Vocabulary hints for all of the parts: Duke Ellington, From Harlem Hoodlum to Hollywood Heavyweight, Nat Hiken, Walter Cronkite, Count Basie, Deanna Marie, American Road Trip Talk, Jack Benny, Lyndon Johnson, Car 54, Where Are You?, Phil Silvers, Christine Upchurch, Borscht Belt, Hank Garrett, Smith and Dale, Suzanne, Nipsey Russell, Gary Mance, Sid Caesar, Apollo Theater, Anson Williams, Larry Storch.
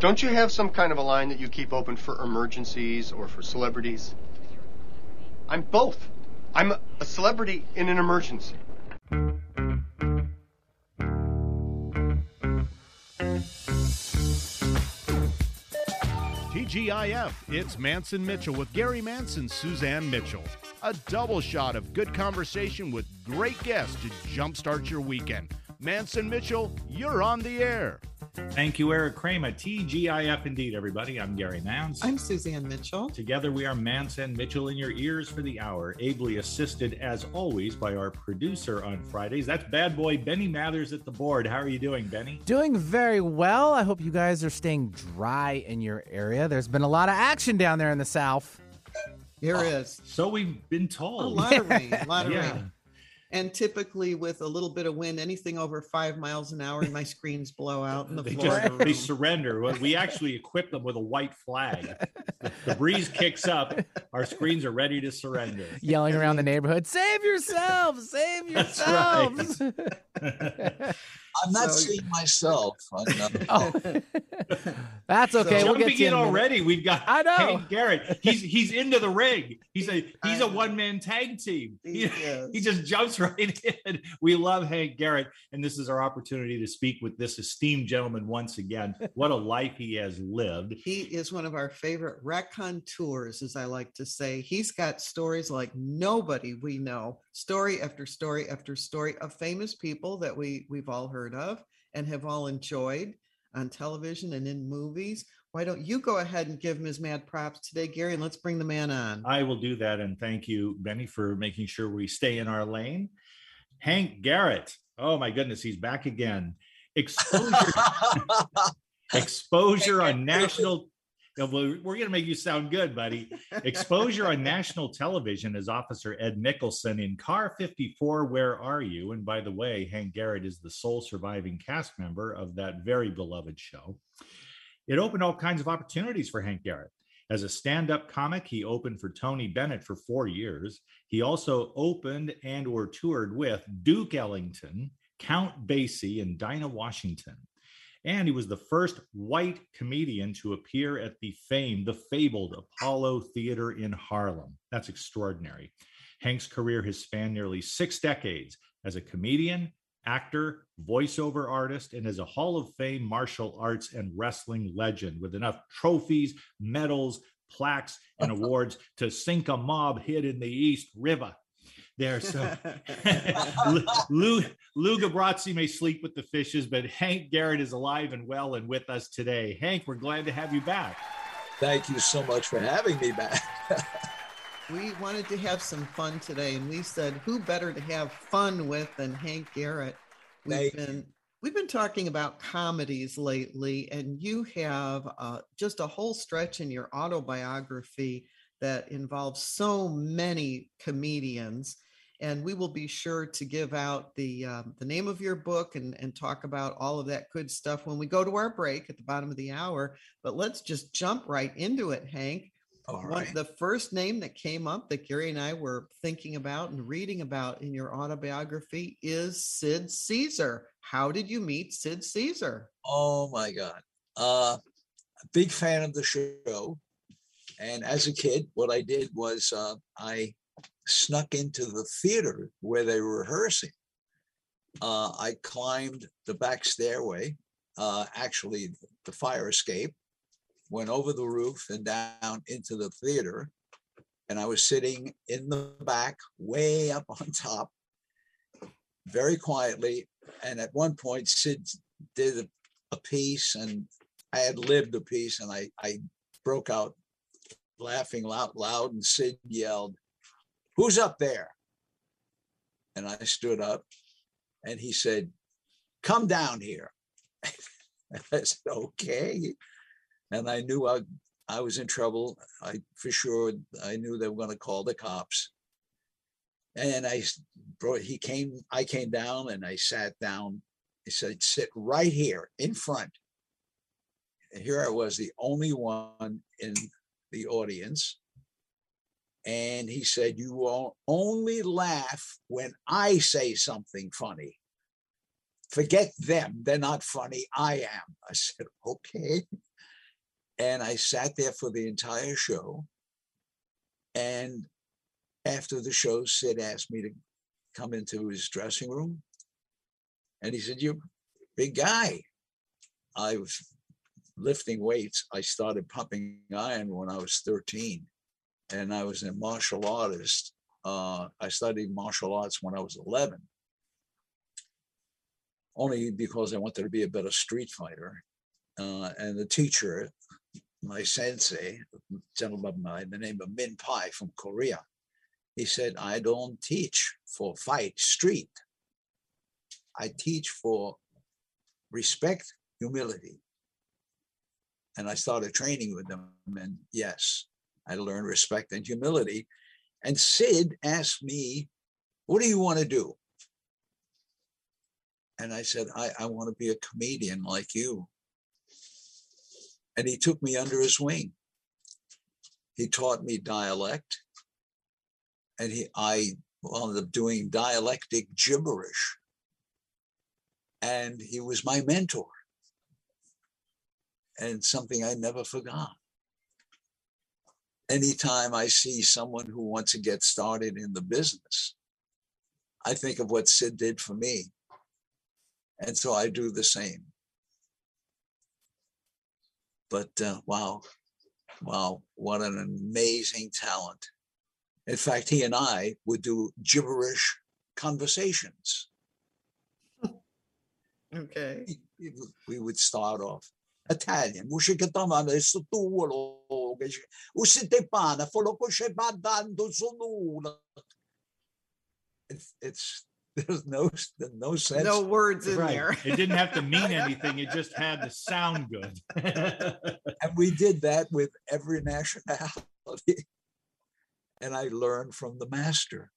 Don't you have some kind of a line that you keep open for emergencies or for celebrities? I'm both. I'm a celebrity in an emergency. TGIF, it's Manson Mitchell with Gary Manson, Suzanne Mitchell. A double shot of good conversation with great guests to jumpstart your weekend. Manson Mitchell, you're on the air. Thank you, Eric Kramer. TGIF indeed, everybody. I'm Gary Nance. I'm Suzanne Mitchell. Together we are Manson Mitchell in your ears for the hour, ably assisted, as always, by our producer on Fridays. That's bad boy Benny Mathers at the board. How are you doing, Benny? Doing very well. I hope you guys are staying dry in your area. There's been a lot of action down there in the South. There is. So we've been told. A lot of rain. And typically with a little bit of wind, anything over 5 miles an hour, my screens blow out. And they surrender. We actually equip them with a white flag. The breeze kicks up. Our screens are ready to surrender. Yelling around the neighborhood, save yourselves, save yourselves. Right. I'm not seeing myself. That's okay. So, we'll get in already. We've got Hank Garrett. He's into the ring. He's a one-man tag team. He just jumps right in. We love Hank Garrett, and this is our opportunity to speak with this esteemed gentleman once again. What a life he has lived. He is one of our favorite raconteurs, as I like to say. He's got stories like nobody we know. Story after story after story of famous people that we've all heard of and have all enjoyed on television and in movies. Why don't you go ahead and give Ms. Mad props today, Gary, and let's bring the man on. I will do that, and thank you, Benny, for making sure we stay in our lane. Hank Garrett. Oh, my goodness, he's back again. Exposure on national... We're going to make you sound good, buddy. Exposure on national television as Officer Ed Nicholson in Car 54, Where Are You? And by the way, Hank Garrett is the sole surviving cast member of that very beloved show. It opened all kinds of opportunities for Hank Garrett. As a stand-up comic, he opened for Tony Bennett for 4 years. He also opened and or toured with Duke Ellington, Count Basie, and Dinah Washington. And he was the first white comedian to appear at the fabled Apollo Theater in Harlem. That's extraordinary. Hank's career has spanned nearly 6 decades as a comedian, actor, voiceover artist, and as a Hall of Fame martial arts and wrestling legend with enough trophies, medals, plaques, and awards to sink a mob hid in the East River. There, so Lou Gabrazzi may sleep with the fishes, but Hank Garrett is alive and well and with us today. Hank, we're glad to have you back. Thank you so much for having me back. We wanted to have some fun today, and we said, who better to have fun with than Hank Garrett? We've been talking about comedies lately, and you have just a whole stretch in your autobiography that involves so many comedians. And we will be sure to give out the name of your book and talk about all of that good stuff when we go to our break at the bottom of the hour. But let's just jump right into it, Hank. All right. The first name that came up that Gary and I were thinking about and reading about in your autobiography is Sid Caesar. How did you meet Sid Caesar? Oh, my God. Big fan of the show. And as a kid, what I did was I snuck into the theater where they were rehearsing. I climbed the back stairway, actually the fire escape, went over the roof and down into the theater. And I was sitting in the back, way up on top, very quietly. And at one point, Sid did a piece, and I had lived a piece, and I broke out laughing loud, and Sid yelled, "Who's up there?" And I stood up, and he said, "Come down here." And I said, "Okay." And I knew I was in trouble. I knew they were going to call the cops. And I came down, and I sat down. He said, "Sit right here in front." And here I was, the only one in the audience, and he said, "You will only laugh when I say something funny. Forget them, they're not funny, I am." I said, "Okay." And I sat there for the entire show. And after the show, Sid asked me to come into his dressing room. And he said, "You're a big guy." I was lifting weights. I started pumping iron when I was 13. And I was a martial artist. I studied martial arts when I was 11. Only because I wanted to be a better street fighter. And the teacher, my sensei, a gentleman by the name of Min Pai from Korea, he said, "I don't teach for fight street. I teach for respect, humility." And I started training with them. And yes, I learned respect and humility. And Sid asked me, "What do you want to do?" And I said, I want to be a comedian like you. And he took me under his wing. He taught me dialect. And I wound up doing dialectic gibberish. And he was my mentor. And something I never forgot. Anytime I see someone who wants to get started in the business, I think of what Sid did for me. And so I do the same. But wow, what an amazing talent. In fact, he and I would do gibberish conversations. Okay. We would start off Italian. It's there's no sense. No words in there. It didn't have to mean anything. It just had to sound good. And we did that with every nationality. And I learned from the master.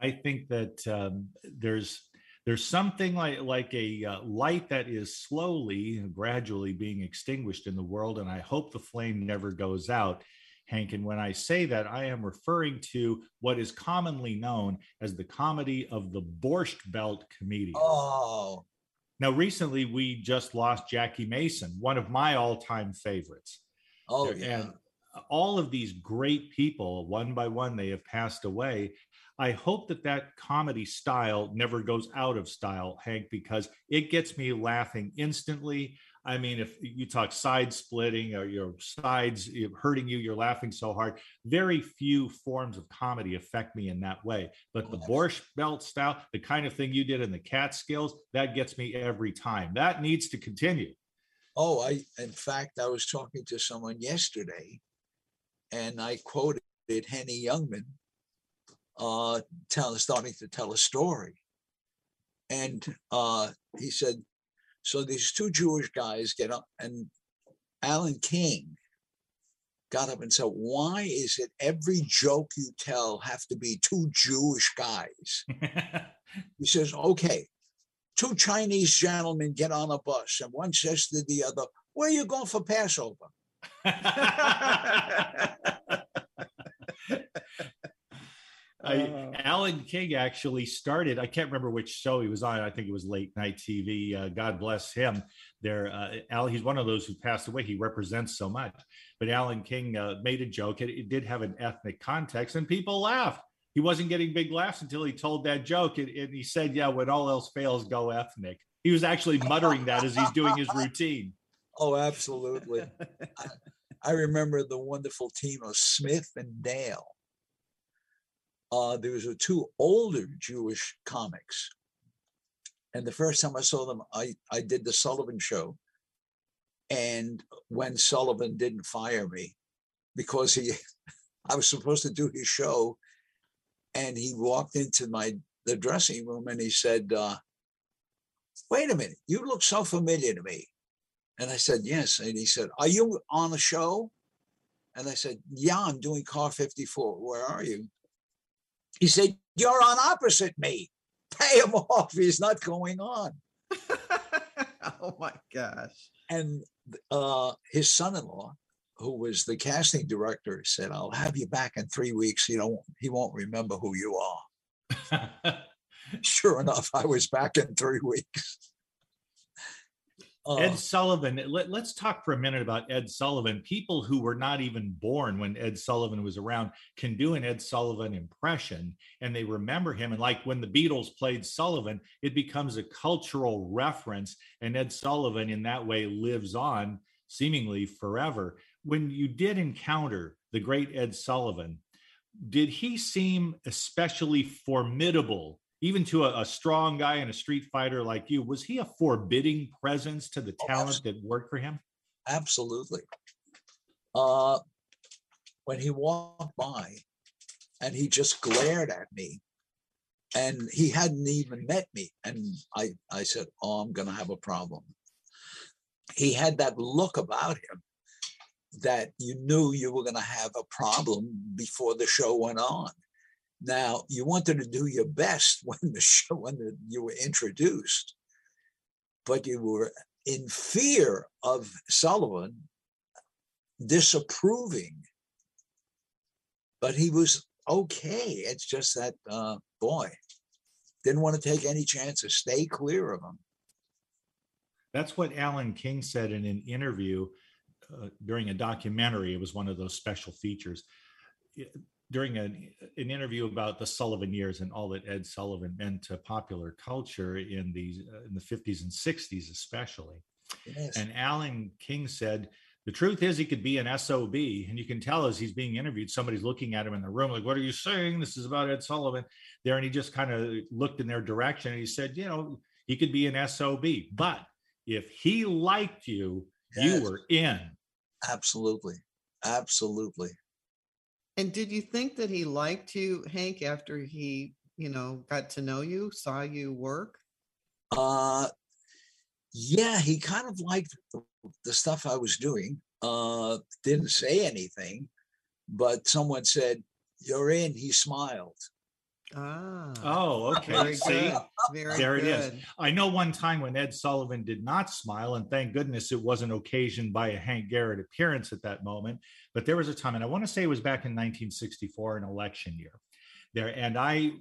I think that there's something like a light that is slowly, gradually being extinguished in the world. And I hope the flame never goes out, Hank. And when I say that, I am referring to what is commonly known as the comedy of the Borscht Belt comedian. Oh. Now, recently, we just lost Jackie Mason, one of my all-time favorites. Oh, yeah. And all of these great people, one by one, they have passed away. I hope that comedy style never goes out of style, Hank, because it gets me laughing instantly. I mean, if you talk side splitting or your sides hurting you, you're laughing so hard. Very few forms of comedy affect me in that way. But the Borscht Belt style, the kind of thing you did in the Catskills, that gets me every time. That needs to continue. Oh, in fact, I was talking to someone yesterday, and I quoted Henny Youngman, starting to tell a story. And he said, so these two Jewish guys get up, and Alan King got up and said, "Why is it every joke you tell have to be two Jewish guys?" He says, "Okay, two Chinese gentlemen get on a bus, and one says to the other, 'Where are you going for Passover?'" Alan King actually started, I can't remember which show he was on. I think it was late night TV. God bless him. He's one of those who passed away. He represents so much. But Alan King made a joke. It did have an ethnic context, and people laughed. He wasn't getting big laughs until he told that joke. And he said, "Yeah, when all else fails, go ethnic." He was actually muttering that as he's doing his routine. Oh, absolutely. I remember the wonderful team of Smith and Dale. There was two older Jewish comics. And the first time I saw them, I did the Sullivan show. And when Sullivan didn't fire me, because I was supposed to do his show, and he walked into the dressing room and he said, "Wait a minute, you look so familiar to me." And I said, "Yes." And he said, "Are you on a show?" And I said, "Yeah, I'm doing Car 54. Where are you?" He said, "You're on opposite me. Pay him off. He's not going on." Oh, my gosh. And his son-in-law, who was the casting director, said, "I'll have you back in 3 weeks. He won't remember who you are." Sure enough, I was back in 3 weeks. Ed Sullivan. Let's talk for a minute about Ed Sullivan. People who were not even born when Ed Sullivan was around can do an Ed Sullivan impression, and they remember him. And like when the Beatles played Sullivan, it becomes a cultural reference, and Ed Sullivan in that way lives on seemingly forever. When you did encounter the great Ed Sullivan, did he seem especially formidable? Even to a strong guy and a street fighter like you, was he a forbidding presence to the talent that worked for him? Absolutely. When he walked by and he just glared at me, and he hadn't even met me, and I said, oh, I'm going to have a problem. He had that look about him that you knew you were going to have a problem before the show went on. Now, you wanted to do your best when you were introduced, but you were in fear of Sullivan disapproving. But he was okay. It's just that, boy, didn't want to take any chances. Stay clear of him. That's what Alan King said in an interview during a documentary. It was one of those special features. During an interview about the Sullivan years and all that Ed Sullivan meant to popular culture in the 50s and 60s, especially. Yes. And Alan King said, the truth is he could be an SOB, and you can tell as he's being interviewed, somebody's looking at him in the room like, what are you saying? This is about Ed Sullivan there. And he just kind of looked in their direction and he said, he could be an SOB, but if he liked you, yes, you were in. Absolutely. Absolutely. And did you think that he liked you, Hank, after he, got to know you, saw you work? Yeah, he kind of liked the stuff I was doing. Didn't say anything, but someone said, you're in. He smiled. Ah. Oh, okay. Very see? Very there good. It is. I know one time when Ed Sullivan did not smile, and thank goodness it wasn't occasioned by a Hank Garrett appearance at that moment, but there was a time, and I want to say it was back in 1964, an election year. And I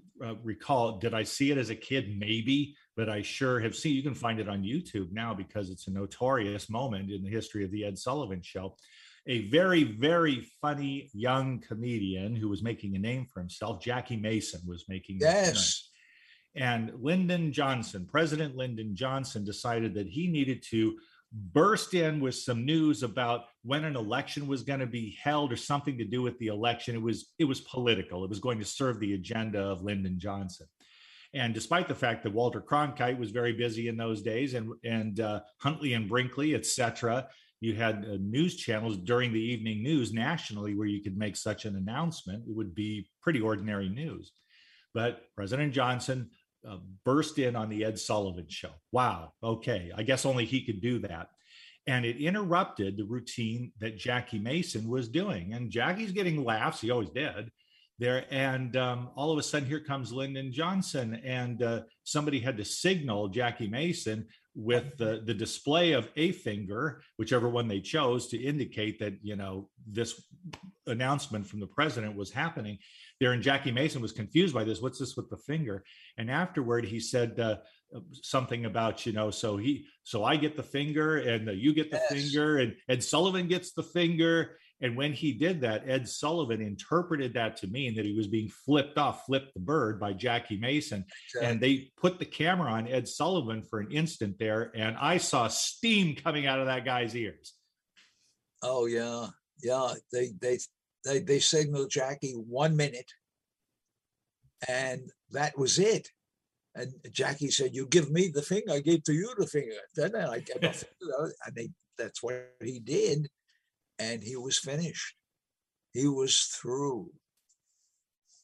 recall, did I see it as a kid? Maybe, but I sure have seen, you can find it on YouTube now because it's a notorious moment in the history of the Ed Sullivan Show. A very, very funny young comedian who was making a name for himself, Jackie Mason, was making yes. And President Lyndon Johnson decided that he needed to burst in with some news about when an election was going to be held or something to do with the election. It was political. It was going to serve the agenda of Lyndon Johnson. And despite the fact that Walter Cronkite was very busy in those days and Huntley and Brinkley, et cetera, you had news channels during the evening news nationally where you could make such an announcement. It would be pretty ordinary news. But President Johnson burst in on the Ed Sullivan Show. Wow, okay, I guess only he could do that. And it interrupted the routine that Jackie Mason was doing. And Jackie's getting laughs, he always did. There and all of a sudden, here comes Lyndon Johnson, and somebody had to signal Jackie Mason with the display of a finger, whichever one they chose, to indicate that this announcement from the president was happening. There, and Jackie Mason was confused by this. What's this with the finger? And afterward, he said something about so I get the finger, and you get the yes. finger, and Ed Sullivan gets the finger. And when he did that, Ed Sullivan interpreted that to mean that he was being flipped the bird by Jackie Mason. Exactly. And they put the camera on Ed Sullivan for an instant there. And I saw steam coming out of that guy's ears. Oh, yeah. Yeah. They signaled Jackie 1 minute. And that was it. And Jackie said, you give me the finger. I gave to you the finger. Then I gave the finger. I mean, that's what he did. And he was finished. He was through.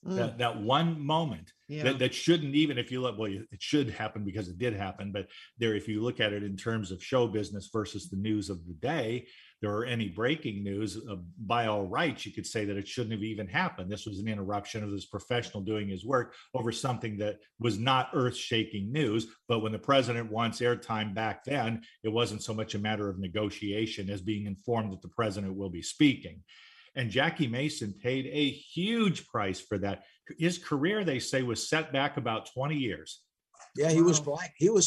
That one moment that shouldn't even, if you look, well, it should happen because it did happen. But there, if you look at it in terms of show business versus the news of the day, there are any breaking news, by all rights, you could say that it shouldn't have even happened. This was an interruption of this professional doing his work over something that was not earth-shaking news. But when the president wants airtime back then, it wasn't so much a matter of negotiation as being informed that the president will be speaking. And Jackie Mason paid a huge price for that. His career, they say, was set back about 20 years. Yeah, he was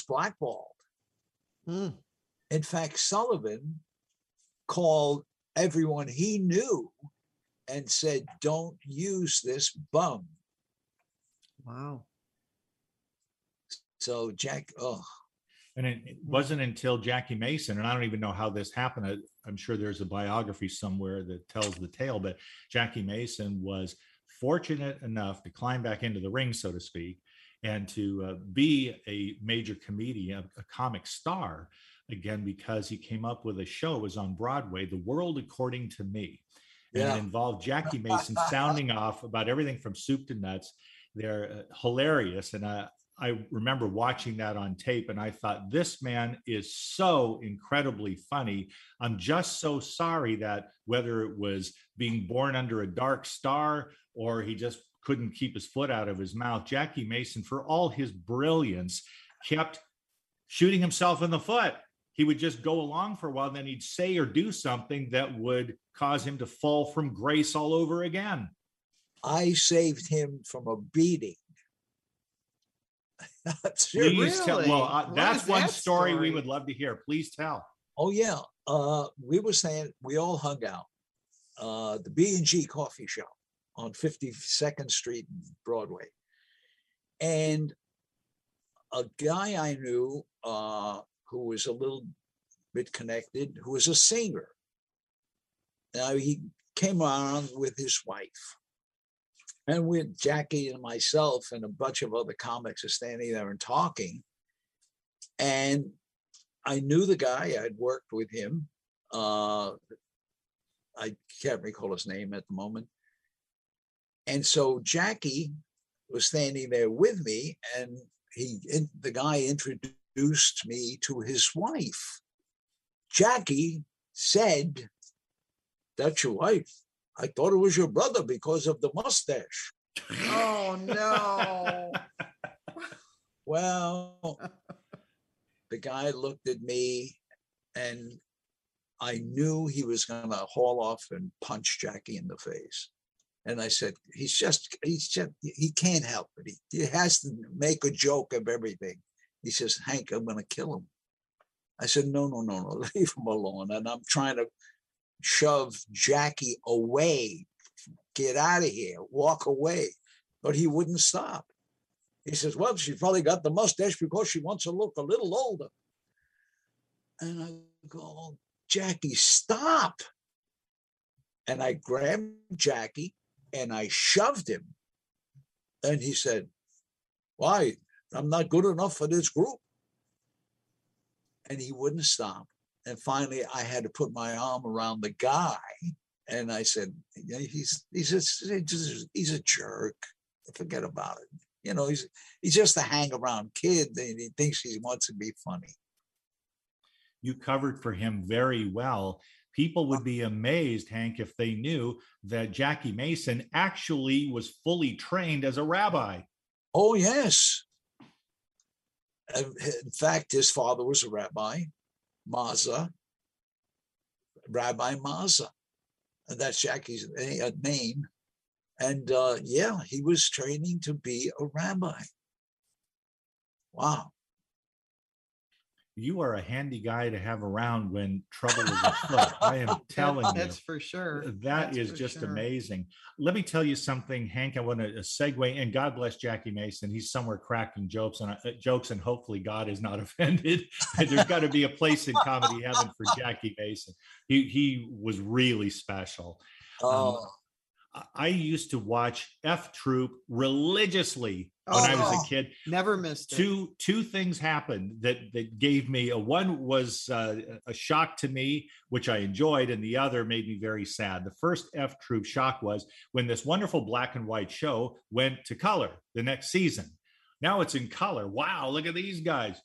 blackballed. Mm. In fact, Sullivan called everyone he knew and said, don't use this bum. Wow. So Jack, oh. And it wasn't until Jackie Mason, and I don't even know how this happened. I'm sure there's a biography somewhere that tells the tale, but Jackie Mason was fortunate enough to climb back into the ring, so to speak, and to be a major comedian, a comic star, again, because he came up with a show, was on Broadway, The World According to Me. And yeah. It involved Jackie Mason sounding off about everything from soup to nuts. They're hilarious. And I remember watching that on tape, and I thought, this man is so incredibly funny. I'm just so sorry that whether it was being born under a dark star or he just couldn't keep his foot out of his mouth, Jackie Mason, for all his brilliance, kept shooting himself in the foot. He would just go along for a while, and then he'd say or do something that would cause him to fall from grace all over again. I saved him from a beating. That's one story we would love to hear. Please tell. Oh, yeah. We were saying we all hung out. The B&G coffee shop on 52nd Street and Broadway. And a guy I knew who was a little bit connected, who was a singer. Now, he came around with his wife. And with Jackie and myself and a bunch of other comics are standing there and talking. And I knew the guy. I'd worked with him. I can't recall his name at the moment. And so Jackie was standing there with me, and the guy introduced me to his wife. Jackie said, "That's your wife? I thought it was your brother because of the mustache." Oh, no. Well, the guy looked at me, and I knew he was going to haul off and punch Jackie in the face. And I said, he can't help it. He has to make a joke of everything. He says, "Hank, I'm going to kill him." I said, no, leave him alone. And I'm trying to shove Jackie away, get out of here, walk away. But he wouldn't stop. He says, "Well, she probably got the mustache because she wants to look a little older." And I go, "Oh, Jackie, stop." And I grabbed Jackie and I shoved him. And he said, "Why? I'm not good enough for this group." And he wouldn't stop. And finally, I had to put my arm around the guy, and I said, "He's a jerk. Forget about it. You know, he's just a hang around kid, and he thinks he wants to be funny." You covered for him very well. People would be amazed, Hank, if they knew that Jackie Mason actually was fully trained as a rabbi. Oh yes. In fact, his father was a rabbi. Rabbi Mazza, and that's Jackie's name. And he was training to be a rabbi. Wow. You are a handy guy to have around when trouble is afoot. I am telling you. That's for sure. That's is just sure. Amazing. Let me tell you something, Hank. I want to segue, and God bless Jackie Mason. He's somewhere cracking jokes, and hopefully God is not offended. There's got to be a place in comedy heaven for Jackie Mason. He was really special. I used to watch F Troop religiously when I was a kid. Never missed it. Two things happened that gave me one was a shock to me, which I enjoyed, and the other made me very sad. The first F Troop shock was when this wonderful black and white show went to color the next season. Now it's in color. Wow, look at these guys.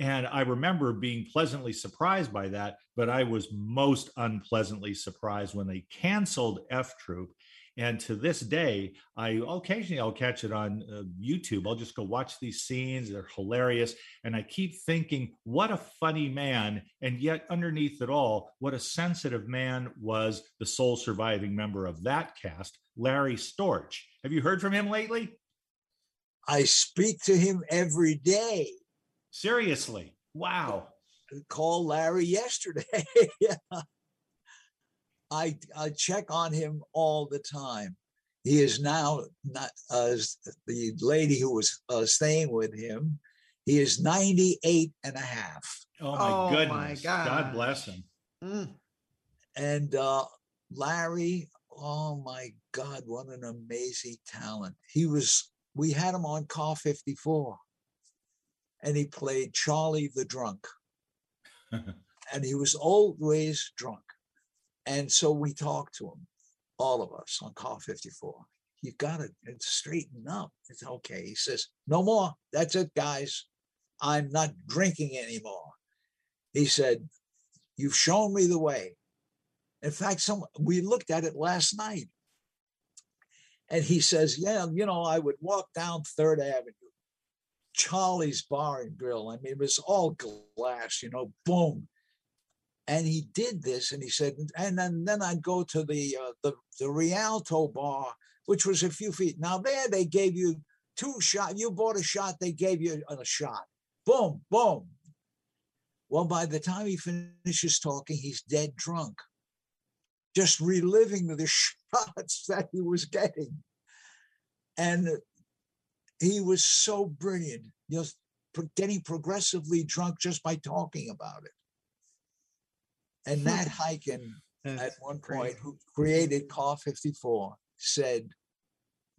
And I remember being pleasantly surprised by that, but I was most unpleasantly surprised when they canceled F Troop. And to this day, I'll occasionally catch it on YouTube. I'll just go watch these scenes. They're hilarious. And I keep thinking, what a funny man. And yet underneath it all, what a sensitive man was the sole surviving member of that cast, Larry Storch. Have you heard from him lately? I speak to him every day. Seriously. Wow. call Larry yesterday. I check on him all the time. He is now not the lady who was staying with him. He is 98 and a half. Oh, my goodness. My God. God bless him. Mm. And Larry, oh, my God, what an amazing talent. He was, we had him on Car 54, and he played Charlie the drunk. And he was always drunk. And so we talked to him, all of us, on Car 54. You got to straighten up. It's okay. He says, no more. That's it, guys. I'm not drinking anymore. He said, you've shown me the way. In fact, we looked at it last night. And he says, yeah, you know, I would walk down 3rd Avenue, Charlie's Bar and Grill. I mean, it was all glass, you know, boom. And he did this, and he said, and then I'd go to the Rialto Bar, which was a few feet. Now there, they gave you 2 shots. You bought a shot, they gave you a shot. Boom, boom. Well, by the time he finishes talking, he's dead drunk, just reliving the shots that he was getting. And he was so brilliant, just getting progressively drunk just by talking about it. And Nat Hiken, at one point, who created Car 54, said,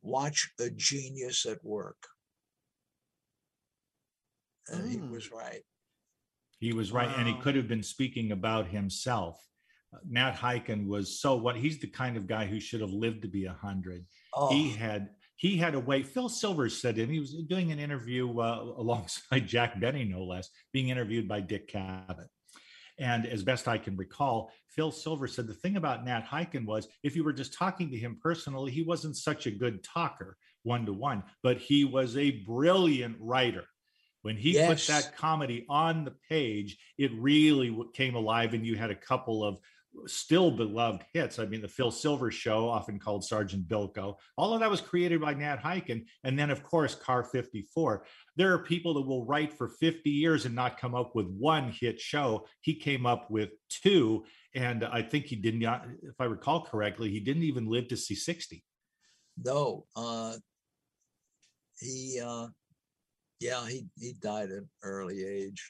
watch a genius at work. And he was right. He was right. Wow. And he could have been speaking about himself. Nat Hiken was so what? He's the kind of guy who should have lived to be 100. Oh. He had a way. Phil Silvers said it. He was doing an interview alongside Jack Benny, no less, being interviewed by Dick Cavett. And as best I can recall, Phil Silvers said the thing about Nat Hiken was if you were just talking to him personally, he wasn't such a good talker one-to-one, but he was a brilliant writer. When he put that comedy on the page, it really came alive, and you had a couple of still beloved hits. I mean, the Phil Silvers Show, often called Sergeant Bilko, all of that was created by Nat Hiken. And then, of course, Car 54. There are people that will write for 50 years and not come up with one hit show. He came up with 2. And I think he did not, if I recall correctly, he didn't even live to see 60. No. He died at an early age.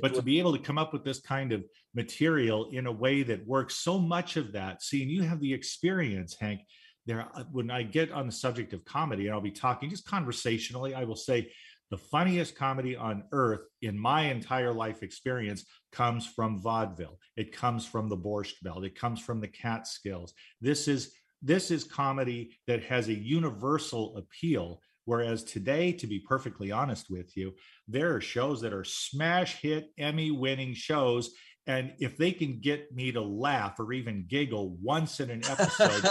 But to be able to come up with this kind of material in a way that works, so much of that, and you have the experience, Hank, there. When I get on the subject of comedy, and I'll be talking just conversationally, I will say the funniest comedy on earth in my entire life experience comes from vaudeville. It comes from the Borscht Belt. It comes from the Catskills. This is comedy that has a universal appeal. Whereas today, to be perfectly honest with you, there are shows that are smash hit, Emmy-winning shows. And if they can get me to laugh or even giggle once in an episode,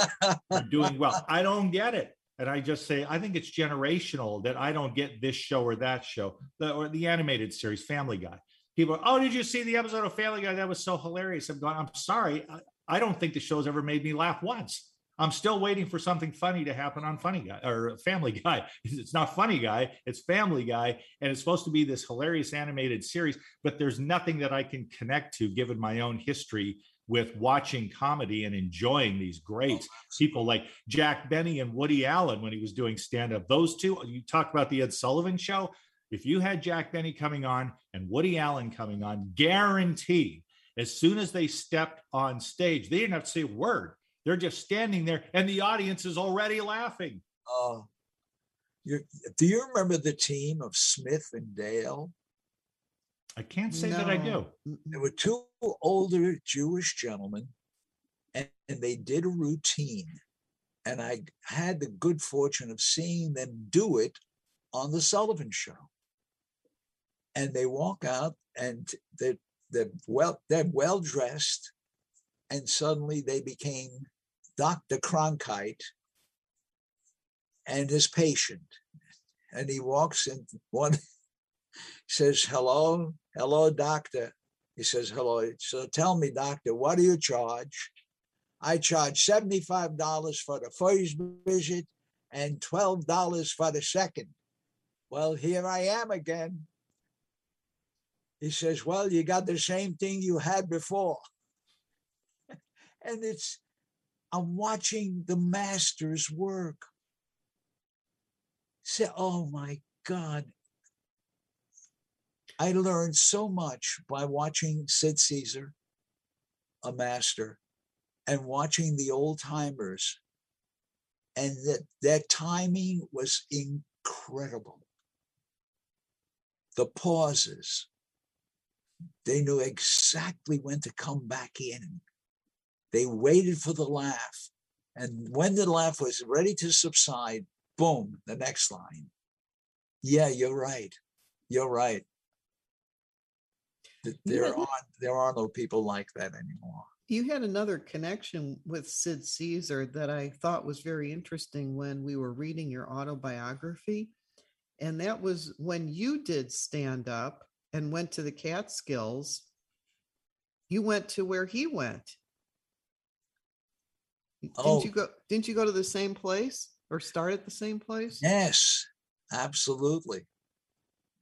they're doing well. I don't get it. And I just say, I think it's generational that I don't get this show or that show, or the animated series, Family Guy. People are, oh, did you see the episode of Family Guy? That was so hilarious. I'm going, I'm sorry. I don't think the show's ever made me laugh once. I'm still waiting for something funny to happen on Funny Guy or Family Guy. It's not Funny Guy, it's Family Guy. And it's supposed to be this hilarious animated series, but there's nothing that I can connect to given my own history with watching comedy and enjoying these greats. People like Jack Benny and Woody Allen when he was doing stand-up. Those two, you talked about the Ed Sullivan Show. If you had Jack Benny coming on and Woody Allen coming on, guaranteed, as soon as they stepped on stage, they didn't have to say a word. They're just standing there, and the audience is already laughing. Do you remember the team of Smith and Dale? I can't say that I do. There were 2 older Jewish gentlemen, and they did a routine. And I had the good fortune of seeing them do it on The Sullivan Show. And they walk out, and they're well-dressed, and suddenly they became Dr. Cronkite and his patient. And he walks in, one says, hello, doctor. He says, hello. So tell me, doctor, what do you charge? I charge $75 for the first visit and $12 for the second. well, here I am again. He says, well, you got the same thing you had before. And it's, I'm watching the master's work. Say, oh my God. I learned so much by watching Sid Caesar, a master, and watching the old timers. And their timing was incredible. The pauses. They knew exactly when to come back in. They waited for the laugh. And when the laugh was ready to subside, boom, the next line. Yeah, you're right. You're right. There are no people like that anymore. You had another connection with Sid Caesar that I thought was very interesting when we were reading your autobiography. And that was when you did stand up and went to the Catskills, you went to where he went. Didn't you go to the same place or start at the same place? Yes, absolutely.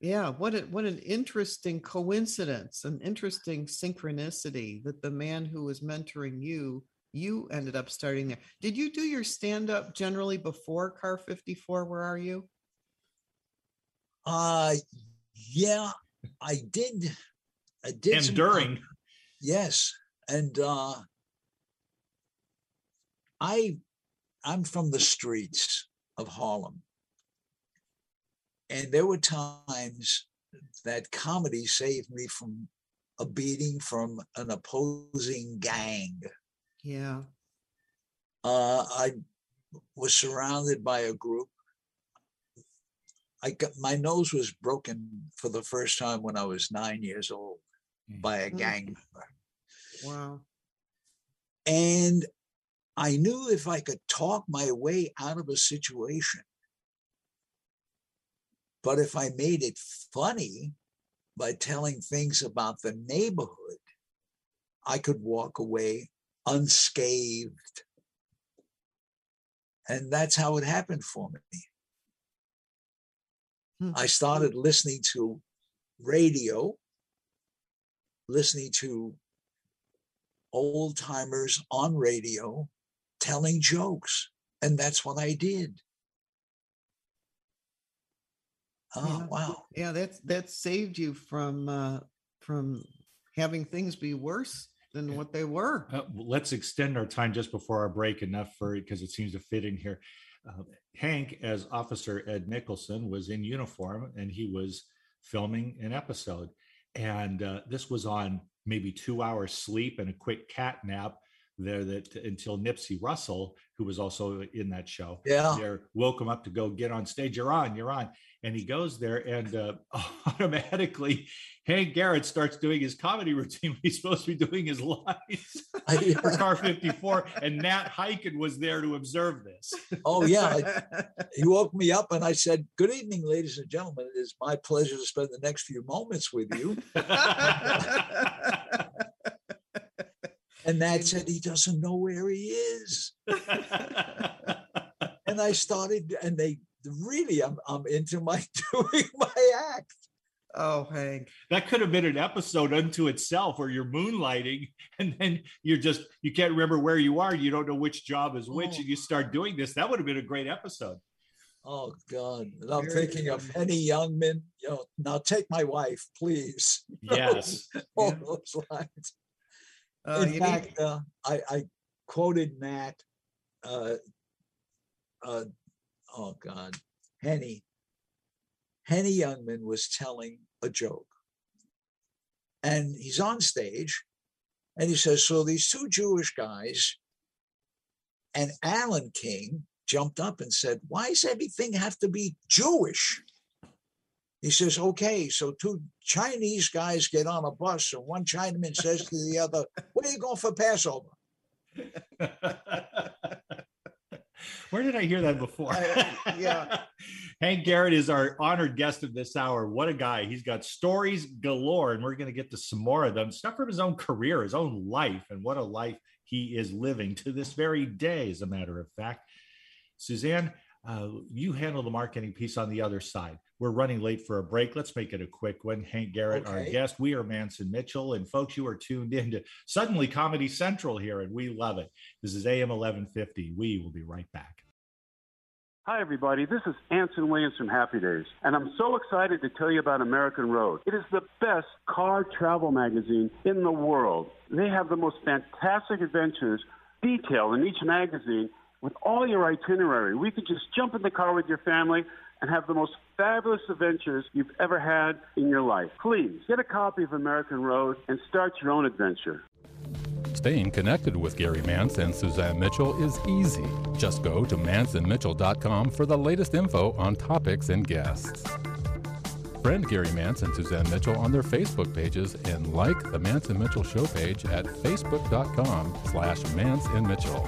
Yeah, what an interesting coincidence, an interesting synchronicity that the man who was mentoring you, you ended up starting there. Did you do your stand-up generally before Car 54, Where Are You? Yeah, I did. And during. Yes, and I'm from the streets of Harlem. And there were times that comedy saved me from a beating from an opposing gang. Yeah. I was surrounded by a group. My nose was broken for the first time when I was 9 years old by a gang member. Wow. And I knew if I could talk my way out of a situation, but if I made it funny by telling things about the neighborhood, I could walk away unscathed. And that's how it happened for me. I started listening to radio, listening to old timers on radio telling jokes. And that's what I did. Oh yeah. Wow! Yeah, that saved you from having things be worse than what they were. Let's extend our time just before our break enough for it because it seems to fit in here. Hank, as Officer Ed Nicholson, was in uniform and he was filming an episode, and this was on maybe 2 hours sleep and a quick cat nap there until Nipsey Russell, who was also in that show, woke him up to go get on stage. You're on. And he goes there and automatically Hank Garrett starts doing his comedy routine. He's supposed to be doing his lines for Car 54. And Nat Hiken was there to observe this. Oh, yeah. He woke me up and I said, good evening, ladies and gentlemen. It is my pleasure to spend the next few moments with you. And Nat said, he doesn't know where he is. And I started and they... Really, I'm into doing my act. Oh, Hank, that could have been an episode unto itself, where you're moonlighting, and then you can't remember where you are. You don't know which job is which, and you start doing this. That would have been a great episode. Oh God, and I'm thinking of Henny Youngman. You know, now take my wife, please. Yes, those lines. In fact, I quoted Nat. Oh God, Henny Youngman was telling a joke and he's on stage and he says, so these two Jewish guys, and Alan King jumped up and said, why does everything have to be Jewish? He says, okay, so two Chinese guys get on a bus and one Chinaman says to the other, where are you going for Passover? Where did I hear that before? Yeah. Hank Garrett is our honored guest of this hour. What a guy. He's got stories galore, and we're going to get to some more of them. Stuff from his own career, his own life, and what a life he is living to this very day, as a matter of fact. Suzanne, you handle the marketing piece on the other side. We're running late for a break. Let's make it a quick one. Hank Garrett, okay, our guest. We are Manson Mitchell. And folks, you are tuned in to Suddenly Comedy Central here, and we love it. This is AM 1150. We will be right back. Hi, everybody. This is Anson Williams from Happy Days, and I'm so excited to tell you about American Road. It is the best car travel magazine in the world. They have the most fantastic adventures detailed in each magazine with all your itinerary. We could just jump in the car with your family and have the most fabulous adventures you've ever had in your life. Please get a copy of American Road and start your own adventure. Staying connected with Gary Mance and Suzanne Mitchell is easy. Just go to manceandmitchell.com for the latest info on topics and guests. Friend Gary Mance and Suzanne Mitchell on their Facebook pages and like the Mance and Mitchell show page at facebook.com/Mance and Mitchell.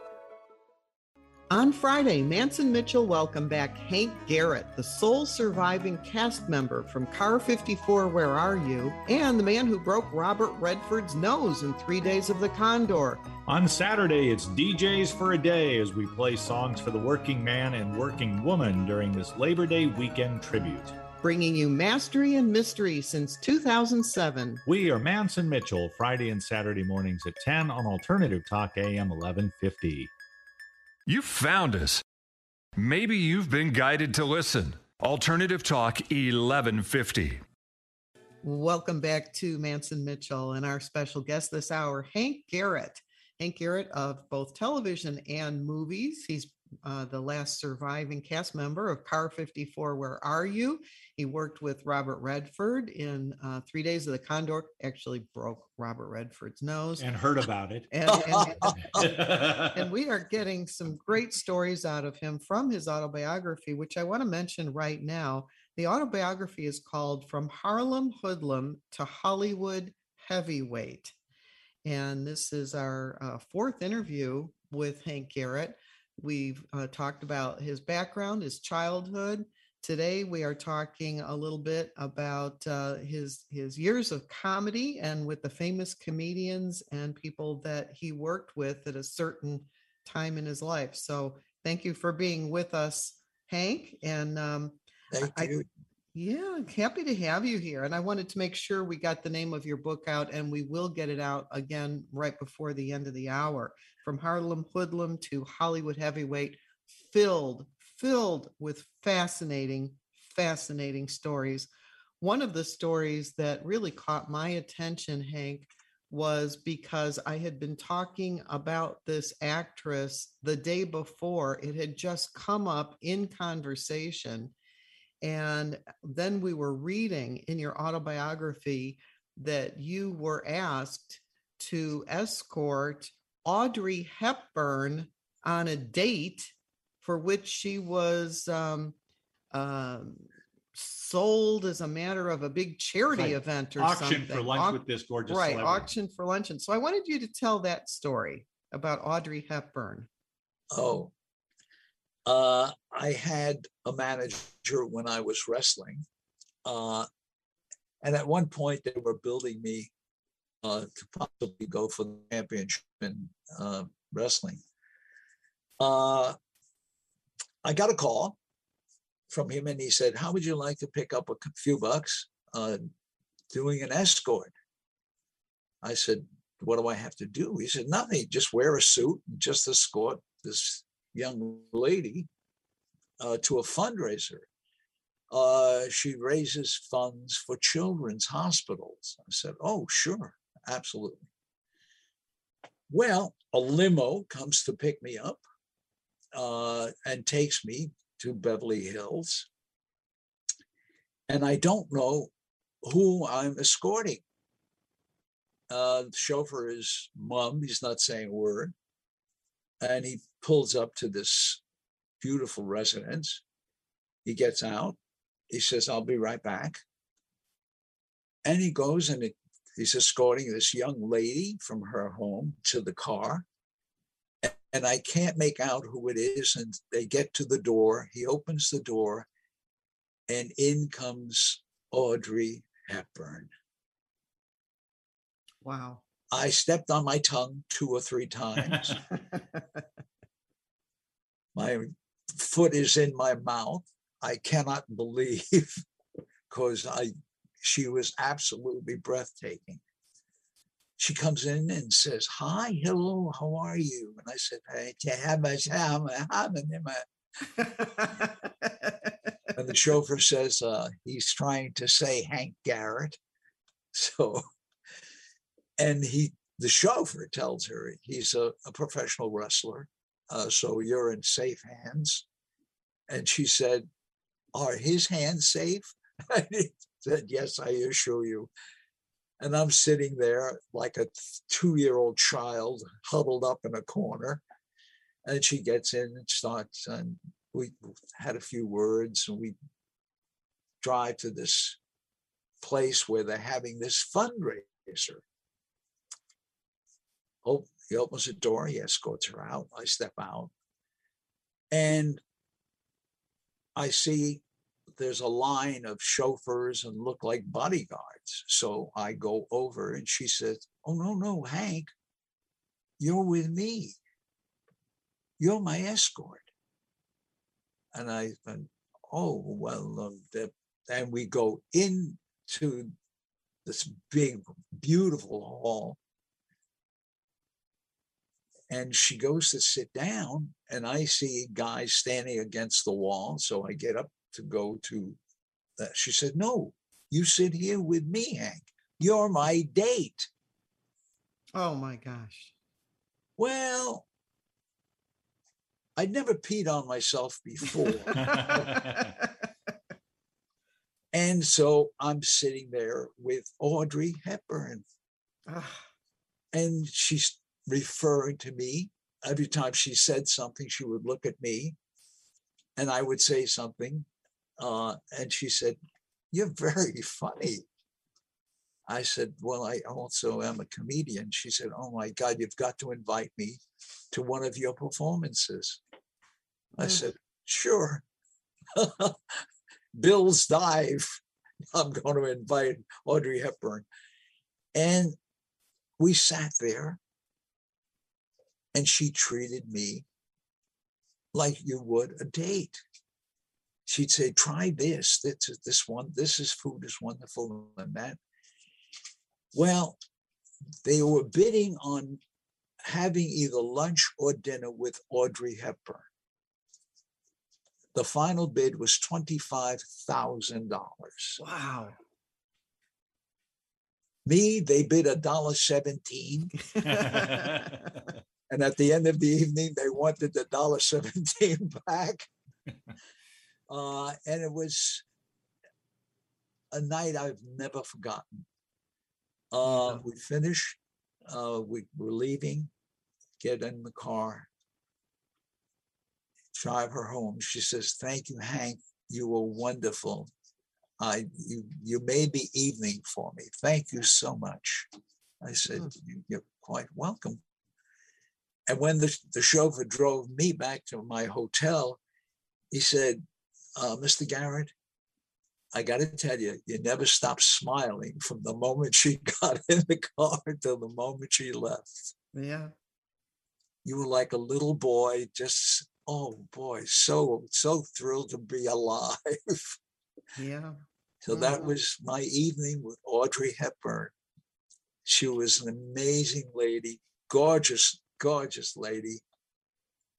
On Friday, Manson Mitchell welcomed back Hank Garrett, the sole surviving cast member from Car 54, Where Are You?, and the man who broke Robert Redford's nose in 3 Days of the Condor. On Saturday, it's DJs for a Day as we play songs for the working man and working woman during this Labor Day weekend tribute. Bringing you mastery and mystery since 2007. We are Manson Mitchell, Friday and Saturday mornings at 10 on Alternative Talk AM 1150. You found us. Maybe you've been guided to listen. Alternative Talk 1150. Welcome back to Manson Mitchell and our special guest this hour, Hank Garrett. Hank Garrett of both television and movies. He's the last surviving cast member of Car 54, Where Are You? He worked with Robert Redford in 3 Days of the Condor, actually broke Robert Redford's nose. And heard about it. And we are getting some great stories out of him from his autobiography, which I want to mention right now. The autobiography is called From Harlem Hoodlum to Hollywood Heavyweight. And this is our fourth interview with Hank Garrett. We've talked about his background, his childhood. Today, we are talking a little bit about his years of comedy and with the famous comedians and people that he worked with at a certain time in his life. So thank you for being with us, Hank. And thank you. Yeah, happy to have you here. And I wanted to make sure we got the name of your book out, and we will get it out again right before the end of the hour. From Harlem Hoodlum to Hollywood Heavyweight, filled with fascinating stories. One of the stories that really caught my attention, Hank, was because I had been talking about this actress the day before. It had just come up in conversation. And then we were reading in your autobiography that you were asked to escort Audrey Hepburn on a date for which she was sold as a matter of a big charity event or auction something. Auction for lunch with this gorgeous celebrity. Right, auction for luncheon. So I wanted you to tell that story about Audrey Hepburn. Oh. I had a manager when I was wrestling. And at one point, they were building me to possibly go for the championship in wrestling. I got a call from him, and he said, how would you like to pick up a few bucks doing an escort? I said, what do I have to do? He said, nothing. Just wear a suit and just escort this young lady to a fundraiser. She raises funds for children's hospitals. I said, oh, sure, absolutely. Well, a limo comes to pick me up and takes me to Beverly Hills. And I don't know who I'm escorting. The chauffeur is mum, he's not saying a word. And he pulls up to this beautiful residence. He gets out. He says, I'll be right back. And he goes and he's escorting this young lady from her home to the car. And I can't make out who it is. And they get to the door. He opens the door. And in comes Audrey Hepburn. Wow. I stepped on my tongue 2 or 3 times. My foot is in my mouth. I cannot believe, because she was absolutely breathtaking. She comes in and says, hi, hello, how are you? And I said, hey, and the chauffeur says, he's trying to say Hank Garrett. So, and the chauffeur tells her he's a professional wrestler. So you're in safe hands. And she said, are his hands safe? And he said, yes, I assure you. And I'm sitting there like a 2-year-old child huddled up in a corner. And she gets in and starts, and we had a few words, and we drive to this place where they're having this fundraiser. Oh, he opens the door, he escorts her out. I step out, and I see there's a line of chauffeurs and look like bodyguards. So I go over, and she says, oh, no, Hank, you're with me. You're my escort. And I went, oh, well, and we go into this big, beautiful hall. And she goes to sit down, and I see guys standing against the wall. So I get up to go to that. She said, no, you sit here with me, Hank. You're my date. Oh, my gosh. Well, I'd never peed on myself before. And so I'm sitting there with Audrey Hepburn. And she's referring to me. Every time she said something, she would look at me, and I would say something. And she said, you're very funny. I said, well, I also am a comedian. She said, oh, my God, you've got to invite me to one of your performances. I said, sure. Bill's Dive. I'm going to invite Audrey Hepburn. And we sat there, and she treated me like you would a date. She'd say, try this, this one, this is food is wonderful, and that. Well, they were bidding on having either lunch or dinner with Audrey Hepburn. The final bid was $25,000. Wow. Me, they bid $1.17. And at the end of the evening, they wanted the $1.17 back. And it was a night I've never forgotten. We finish, we're leaving, get in the car, drive her home. She says, thank you, Hank. You were wonderful. You made the evening for me. Thank you so much. I said, you're quite welcome. And when the chauffeur drove me back to my hotel, he said, Mr. Garrett, I got to tell you, you never stopped smiling from the moment she got in the car till the moment she left. Yeah. You were like a little boy, just, oh boy, so thrilled to be alive. Yeah. So that was my evening with Audrey Hepburn. She was an amazing lady, gorgeous lady,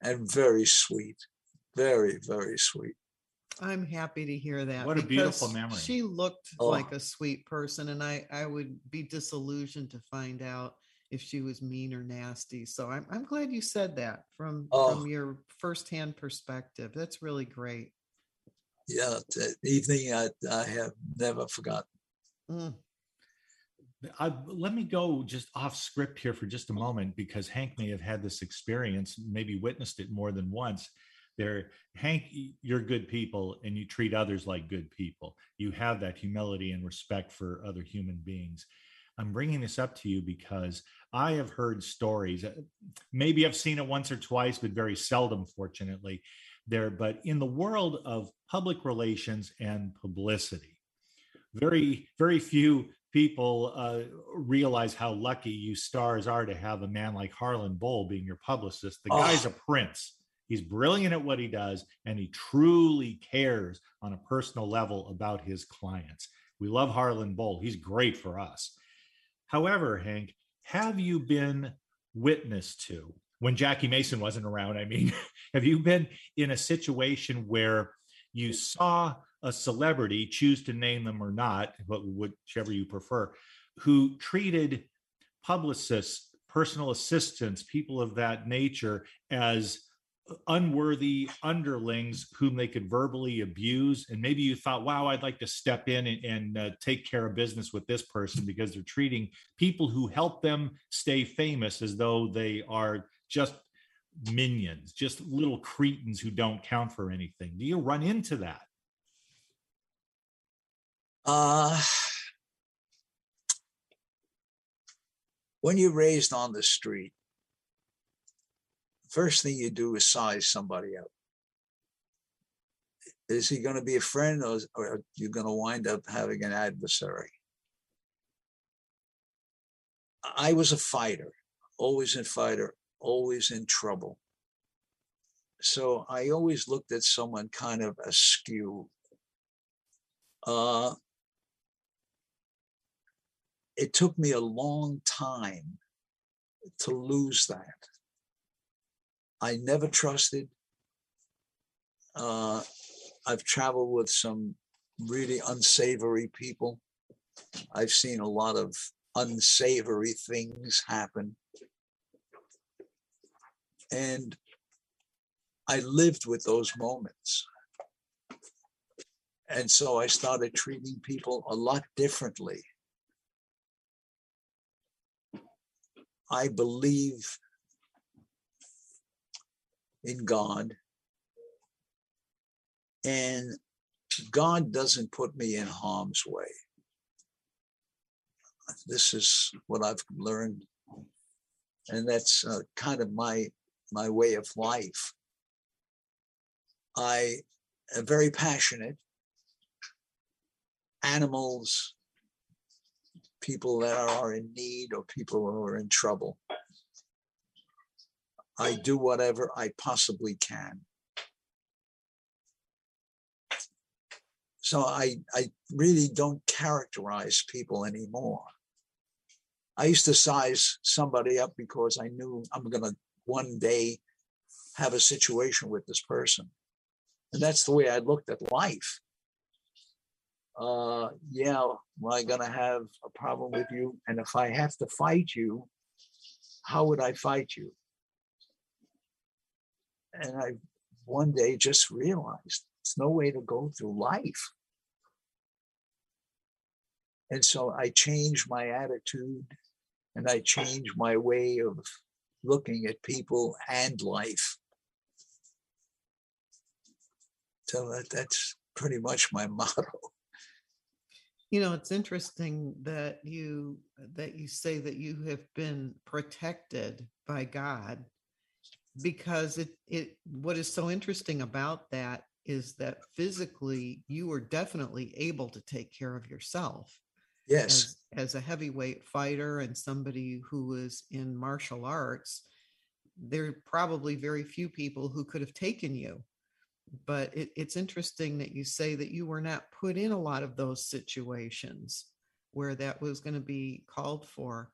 and very sweet, very, very sweet. I'm happy to hear that. What a beautiful memory. She looked like a sweet person, and I would be disillusioned to find out if she was mean or nasty. So I'm glad you said that from your firsthand perspective. That's really great. Yeah, that evening I have never forgotten. Mm. Let me go just off script here for just a moment, because Hank may have had this experience, maybe witnessed it more than once. There, Hank, you're good people, and you treat others like good people. You have that humility and respect for other human beings. I'm bringing this up to you because I have heard stories, maybe I've seen it once or twice, but very seldom, fortunately, there. But in the world of public relations and publicity, very, very few people realize how lucky you stars are to have a man like Harlan Bull being your publicist. The guy's a prince. He's brilliant at what he does, and he truly cares on a personal level about his clients. We love Harlan Bull. He's great for us. However, Hank, have you been witness to, when Jackie Mason wasn't around, I mean, have you been in a situation where you saw a celebrity, choose to name them or not, but whichever you prefer, who treated publicists, personal assistants, people of that nature as unworthy underlings whom they could verbally abuse? And maybe you thought, wow, I'd like to step in and take care of business with this person, because they're treating people who help them stay famous as though they are just minions, just little cretins who don't count for anything. Do you run into that? When you're raised on the street, first thing you do is size somebody up. Is he going to be a friend, or are you going to wind up having an adversary? I was a fighter, always in trouble. So I always looked at someone kind of askew. It took me a long time to lose that. I never trusted. I've traveled with some really unsavory people. I've seen a lot of unsavory things happen. And I lived with those moments. And so I started treating people a lot differently. I believe in God. And God doesn't put me in harm's way. This is what I've learned. And that's kind of my way of life. I am very passionate. Animals, people that are in need, or people who are in trouble. I do whatever I possibly can. So I really don't characterize people anymore. I used to size somebody up because I knew I'm going to one day have a situation with this person. And that's the way I looked at life. Well, I'm going to have a problem with you. And if I have to fight you, how would I fight you? And I one day just realized it's no way to go through life. And so I changed my attitude, and I changed my way of looking at people and life. So that's pretty much my motto. You know, it's interesting that you say that you have been protected by God, because it what is so interesting about that is that physically you were definitely able to take care of yourself. Yes. As a heavyweight fighter and somebody who was in martial arts, there are probably very few people who could have taken you. But it's interesting that you say that you were not put in a lot of those situations where that was going to be called for.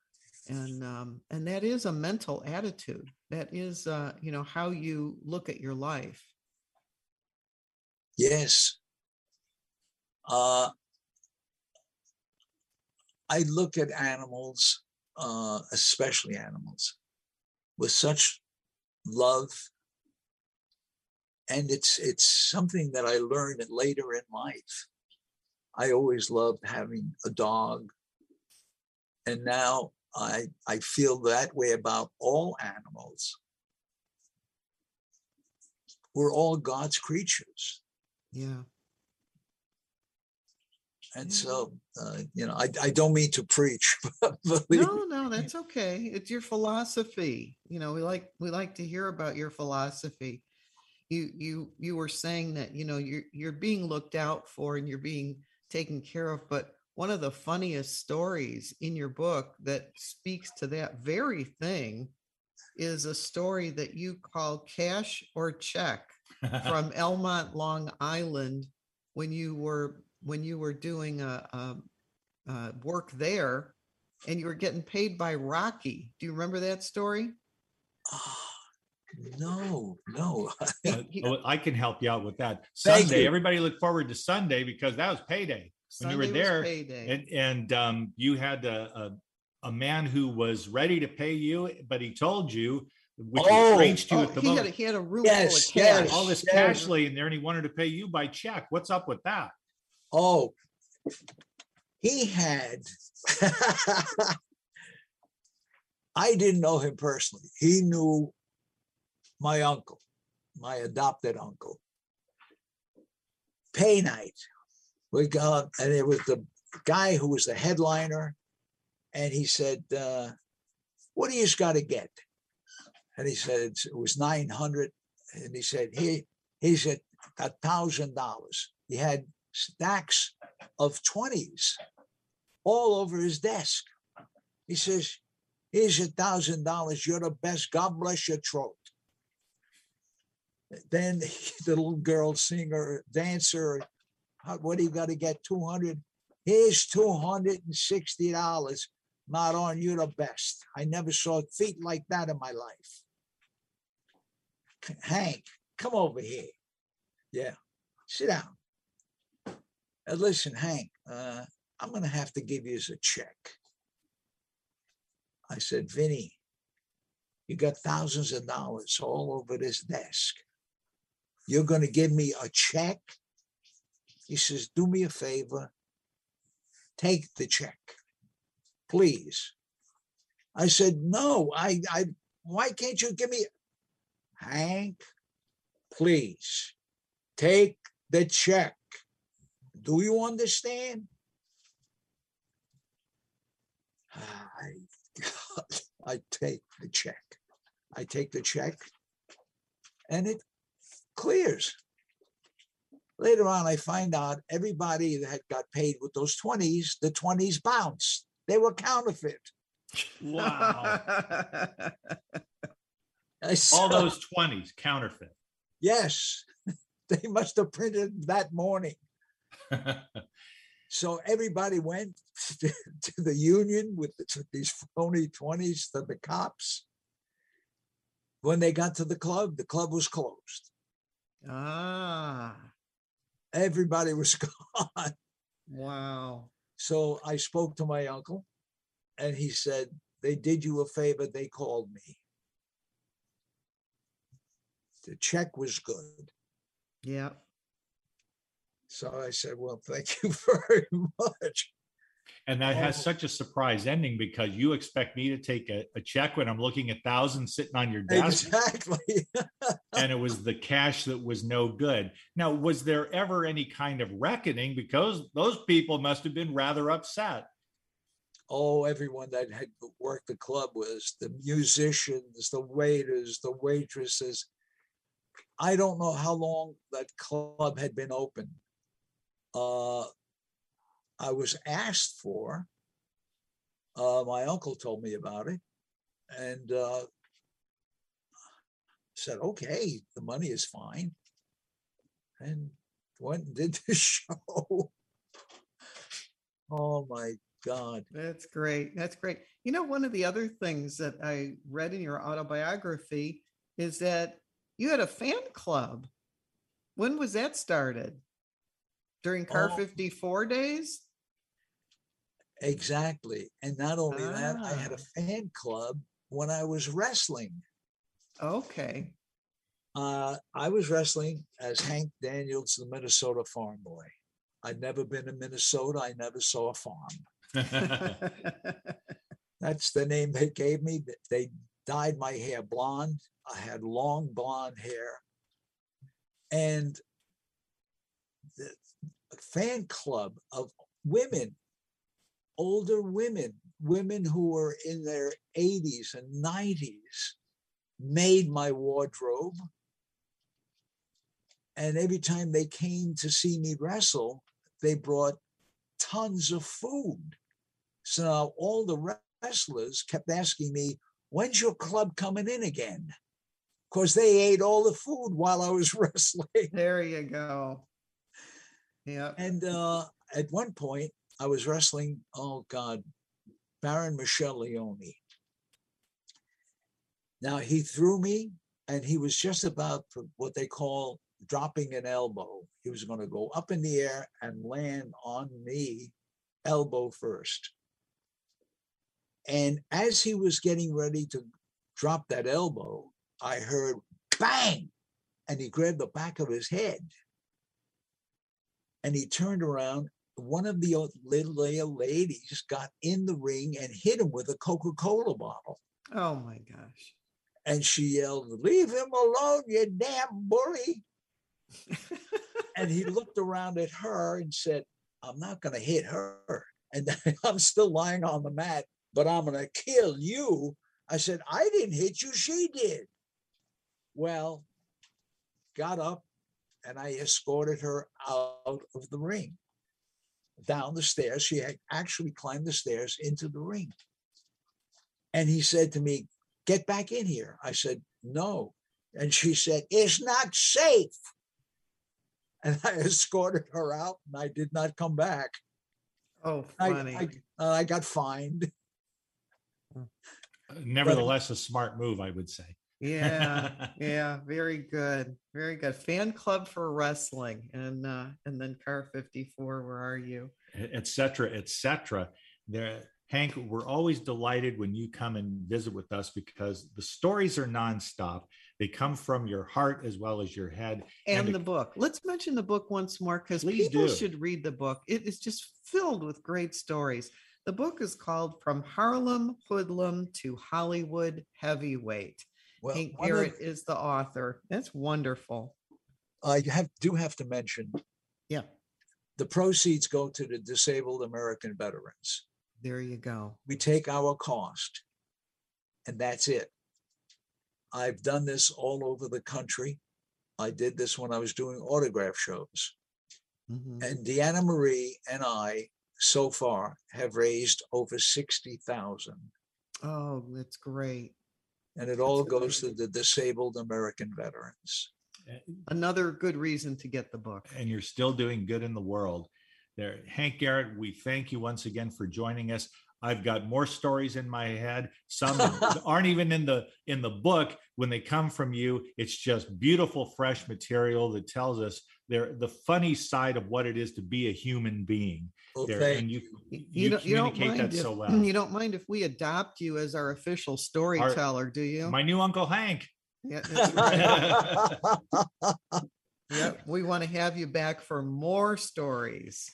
And that is a mental attitude. That is, you know, how you look at your life. Yes. I look at animals, especially animals, with such love. And it's something that I learned later in life. I always loved having a dog. And now I feel that way about all animals. We're all God's creatures. Yeah. And so, you know, I don't mean to preach. No, that's okay. It's your philosophy. You know, we like to hear about your philosophy. You were saying that, you know, you're being looked out for and you're being taken care of. But one of the funniest stories in your book that speaks to that very thing is a story that you call Cash or Check from Elmont, Long Island, when you were doing a work there and you were getting paid by Rocky. Do you remember that story? No. I can help you out with that. Sunday, everybody looked forward to Sunday because that was payday. When Sunday you were there, and you had a man who was ready to pay you, but he told you, which reached you at the moment. He had a room full of cash. Yes, all this cash laying there, and he wanted to pay you by check. What's up with that? Oh, he had. I didn't know him personally. He knew my uncle, my adopted uncle. Pay night. We got, and it was the guy who was the headliner. And he said, what do you got to get? And he said, it was $900. And he said, he said, $1,000. He had stacks of 20s all over his desk. He says, here's $1,000. You're the best. God bless your throat. Then the little girl singer, dancer, what do you got to get? 200. Here's $260. Maron, you're the best. I never saw feet like that in my life. Hank, come over here. Yeah, sit down. Listen, Hank, I'm going to have to give you a check. I said, Vinny, you got thousands of dollars all over this desk. You're going to give me a check? He says, do me a favor. Take the check, please. I said, no, I why can't you give me? Hank, please, take the check. Do you understand? I take the check. I take the check and it clears. Later on, I find out everybody that had got paid with those 20s, the 20s bounced. They were counterfeit. Wow. All those 20s counterfeit. Yes. They must have printed that morning. So everybody went to the union with these phony 20s to the cops. When they got to the club was closed. Ah. Everybody was gone. Wow. So I spoke to my uncle and he said, they did you a favor. They called me. The check was good. Yeah. So I said, well, thank you very much. And that has such a surprise ending because you expect me to take a check when I'm looking at thousands sitting on your desk. Exactly. And it was the cash that was no good. Now, was there ever any kind of reckoning? Because those people must have been rather upset. Oh, everyone that had worked the club was the musicians, the waiters, the waitresses. I don't know how long that club had been open. I was asked for, my uncle told me about it and said, okay, the money is fine. And went and did the show. Oh my God. That's great. You know, one of the other things that I read in your autobiography is that you had a fan club. When was that started? During Car 54 days? Exactly. And not only that, I had a fan club when I was wrestling. Okay. I was wrestling as Hank Daniels, the Minnesota farm boy. I'd never been to Minnesota. I never saw a farm. That's the name they gave me. They dyed my hair blonde. I had long blonde hair. And the fan club of women, older women, women who were in their 80s and 90s, made my wardrobe. And every time they came to see me wrestle, they brought tons of food. So now all the wrestlers kept asking me, when's your club coming in again? Because they ate all the food while I was wrestling. There you go. Yeah. And at one point, I was wrestling, oh God, Baron Michel Leone. Now he threw me, and he was just about what they call dropping an elbow. He was going to go up in the air and land on me, elbow first. And as he was getting ready to drop that elbow, I heard bang, and he grabbed the back of his head. And he turned around. One of the little ladies got in the ring and hit him with a Coca-Cola bottle. Oh my gosh. And she yelled, "Leave him alone, you damn bully." And he looked around at her and said, "I'm not going to hit her. And I'm still lying on the mat, but I'm going to kill you." I said, "I didn't hit you. She did." Well, got up and I escorted her out of the ring. Down the stairs. She had actually climbed the stairs into the ring. And he said to me, "Get back in here." I said, "No." And she said, "It's not safe." And I escorted her out and I did not come back. Oh, funny. I got fined. Nevertheless, a smart move, I would say. Yeah. Yeah. Very good. Very good. Fan club for wrestling. And then Car 54, Where Are You? Et cetera, et cetera. There, Hank, we're always delighted when you come and visit with us because the stories are nonstop. They come from your heart as well as your head. And the book. Let's mention the book once more because people should read the book. It is just filled with great stories. The book is called From Harlem Hoodlum to Hollywood Heavyweight. Well, Hank Garrett is the author. That's wonderful. I do have to mention. Yeah. The proceeds go to the disabled American veterans. There you go. We take our cost, and that's it. I've done this all over the country. I did this when I was doing autograph shows. Mm-hmm. And Deanna Marie and I, so far, have raised over 60,000. Oh, that's great. And it all goes to the disabled American veterans. Another good reason to get the book. And you're still doing good in the world. There, Hank Garrett, we thank you once again for joining us. I've got more stories in my head. Some aren't even in the book. When they come from you, it's just beautiful, fresh material that tells us the funny side of what it is to be a human being. Okay. And you communicate that so well. You don't mind if we adopt you as our official storyteller, do you? My new Uncle Hank. Yeah, that's right. Yeah, we want to have you back for more stories.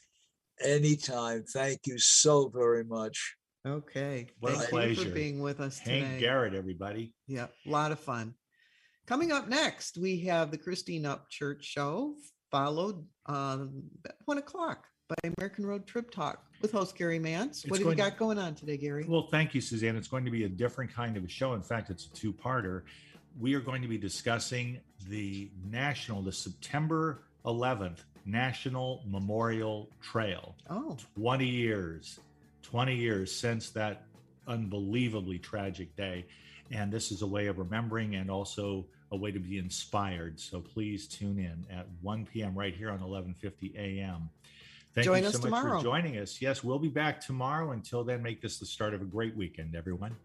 Anytime. Thank you so very much. Okay. What a pleasure. Thank you for being with us today. Hank Garrett, everybody. Yeah, a lot of fun. Coming up next, we have the Christine Upchurch Show, followed at 1 o'clock by American Road Trip Talk with host Gary Mance. What have you got going on today, Gary? Well, thank you, Suzanne. It's going to be a different kind of a show. In fact, it's a two-parter. We are going to be discussing the September 11th, National Memorial Trail. Oh, 20 years since that unbelievably tragic day. And this is a way of remembering and also a way to be inspired. So please tune in at 1 p.m. right here on 1150 a.m. Thank you so much for joining us. Yes, we'll be back tomorrow. Until then, make this the start of a great weekend, everyone.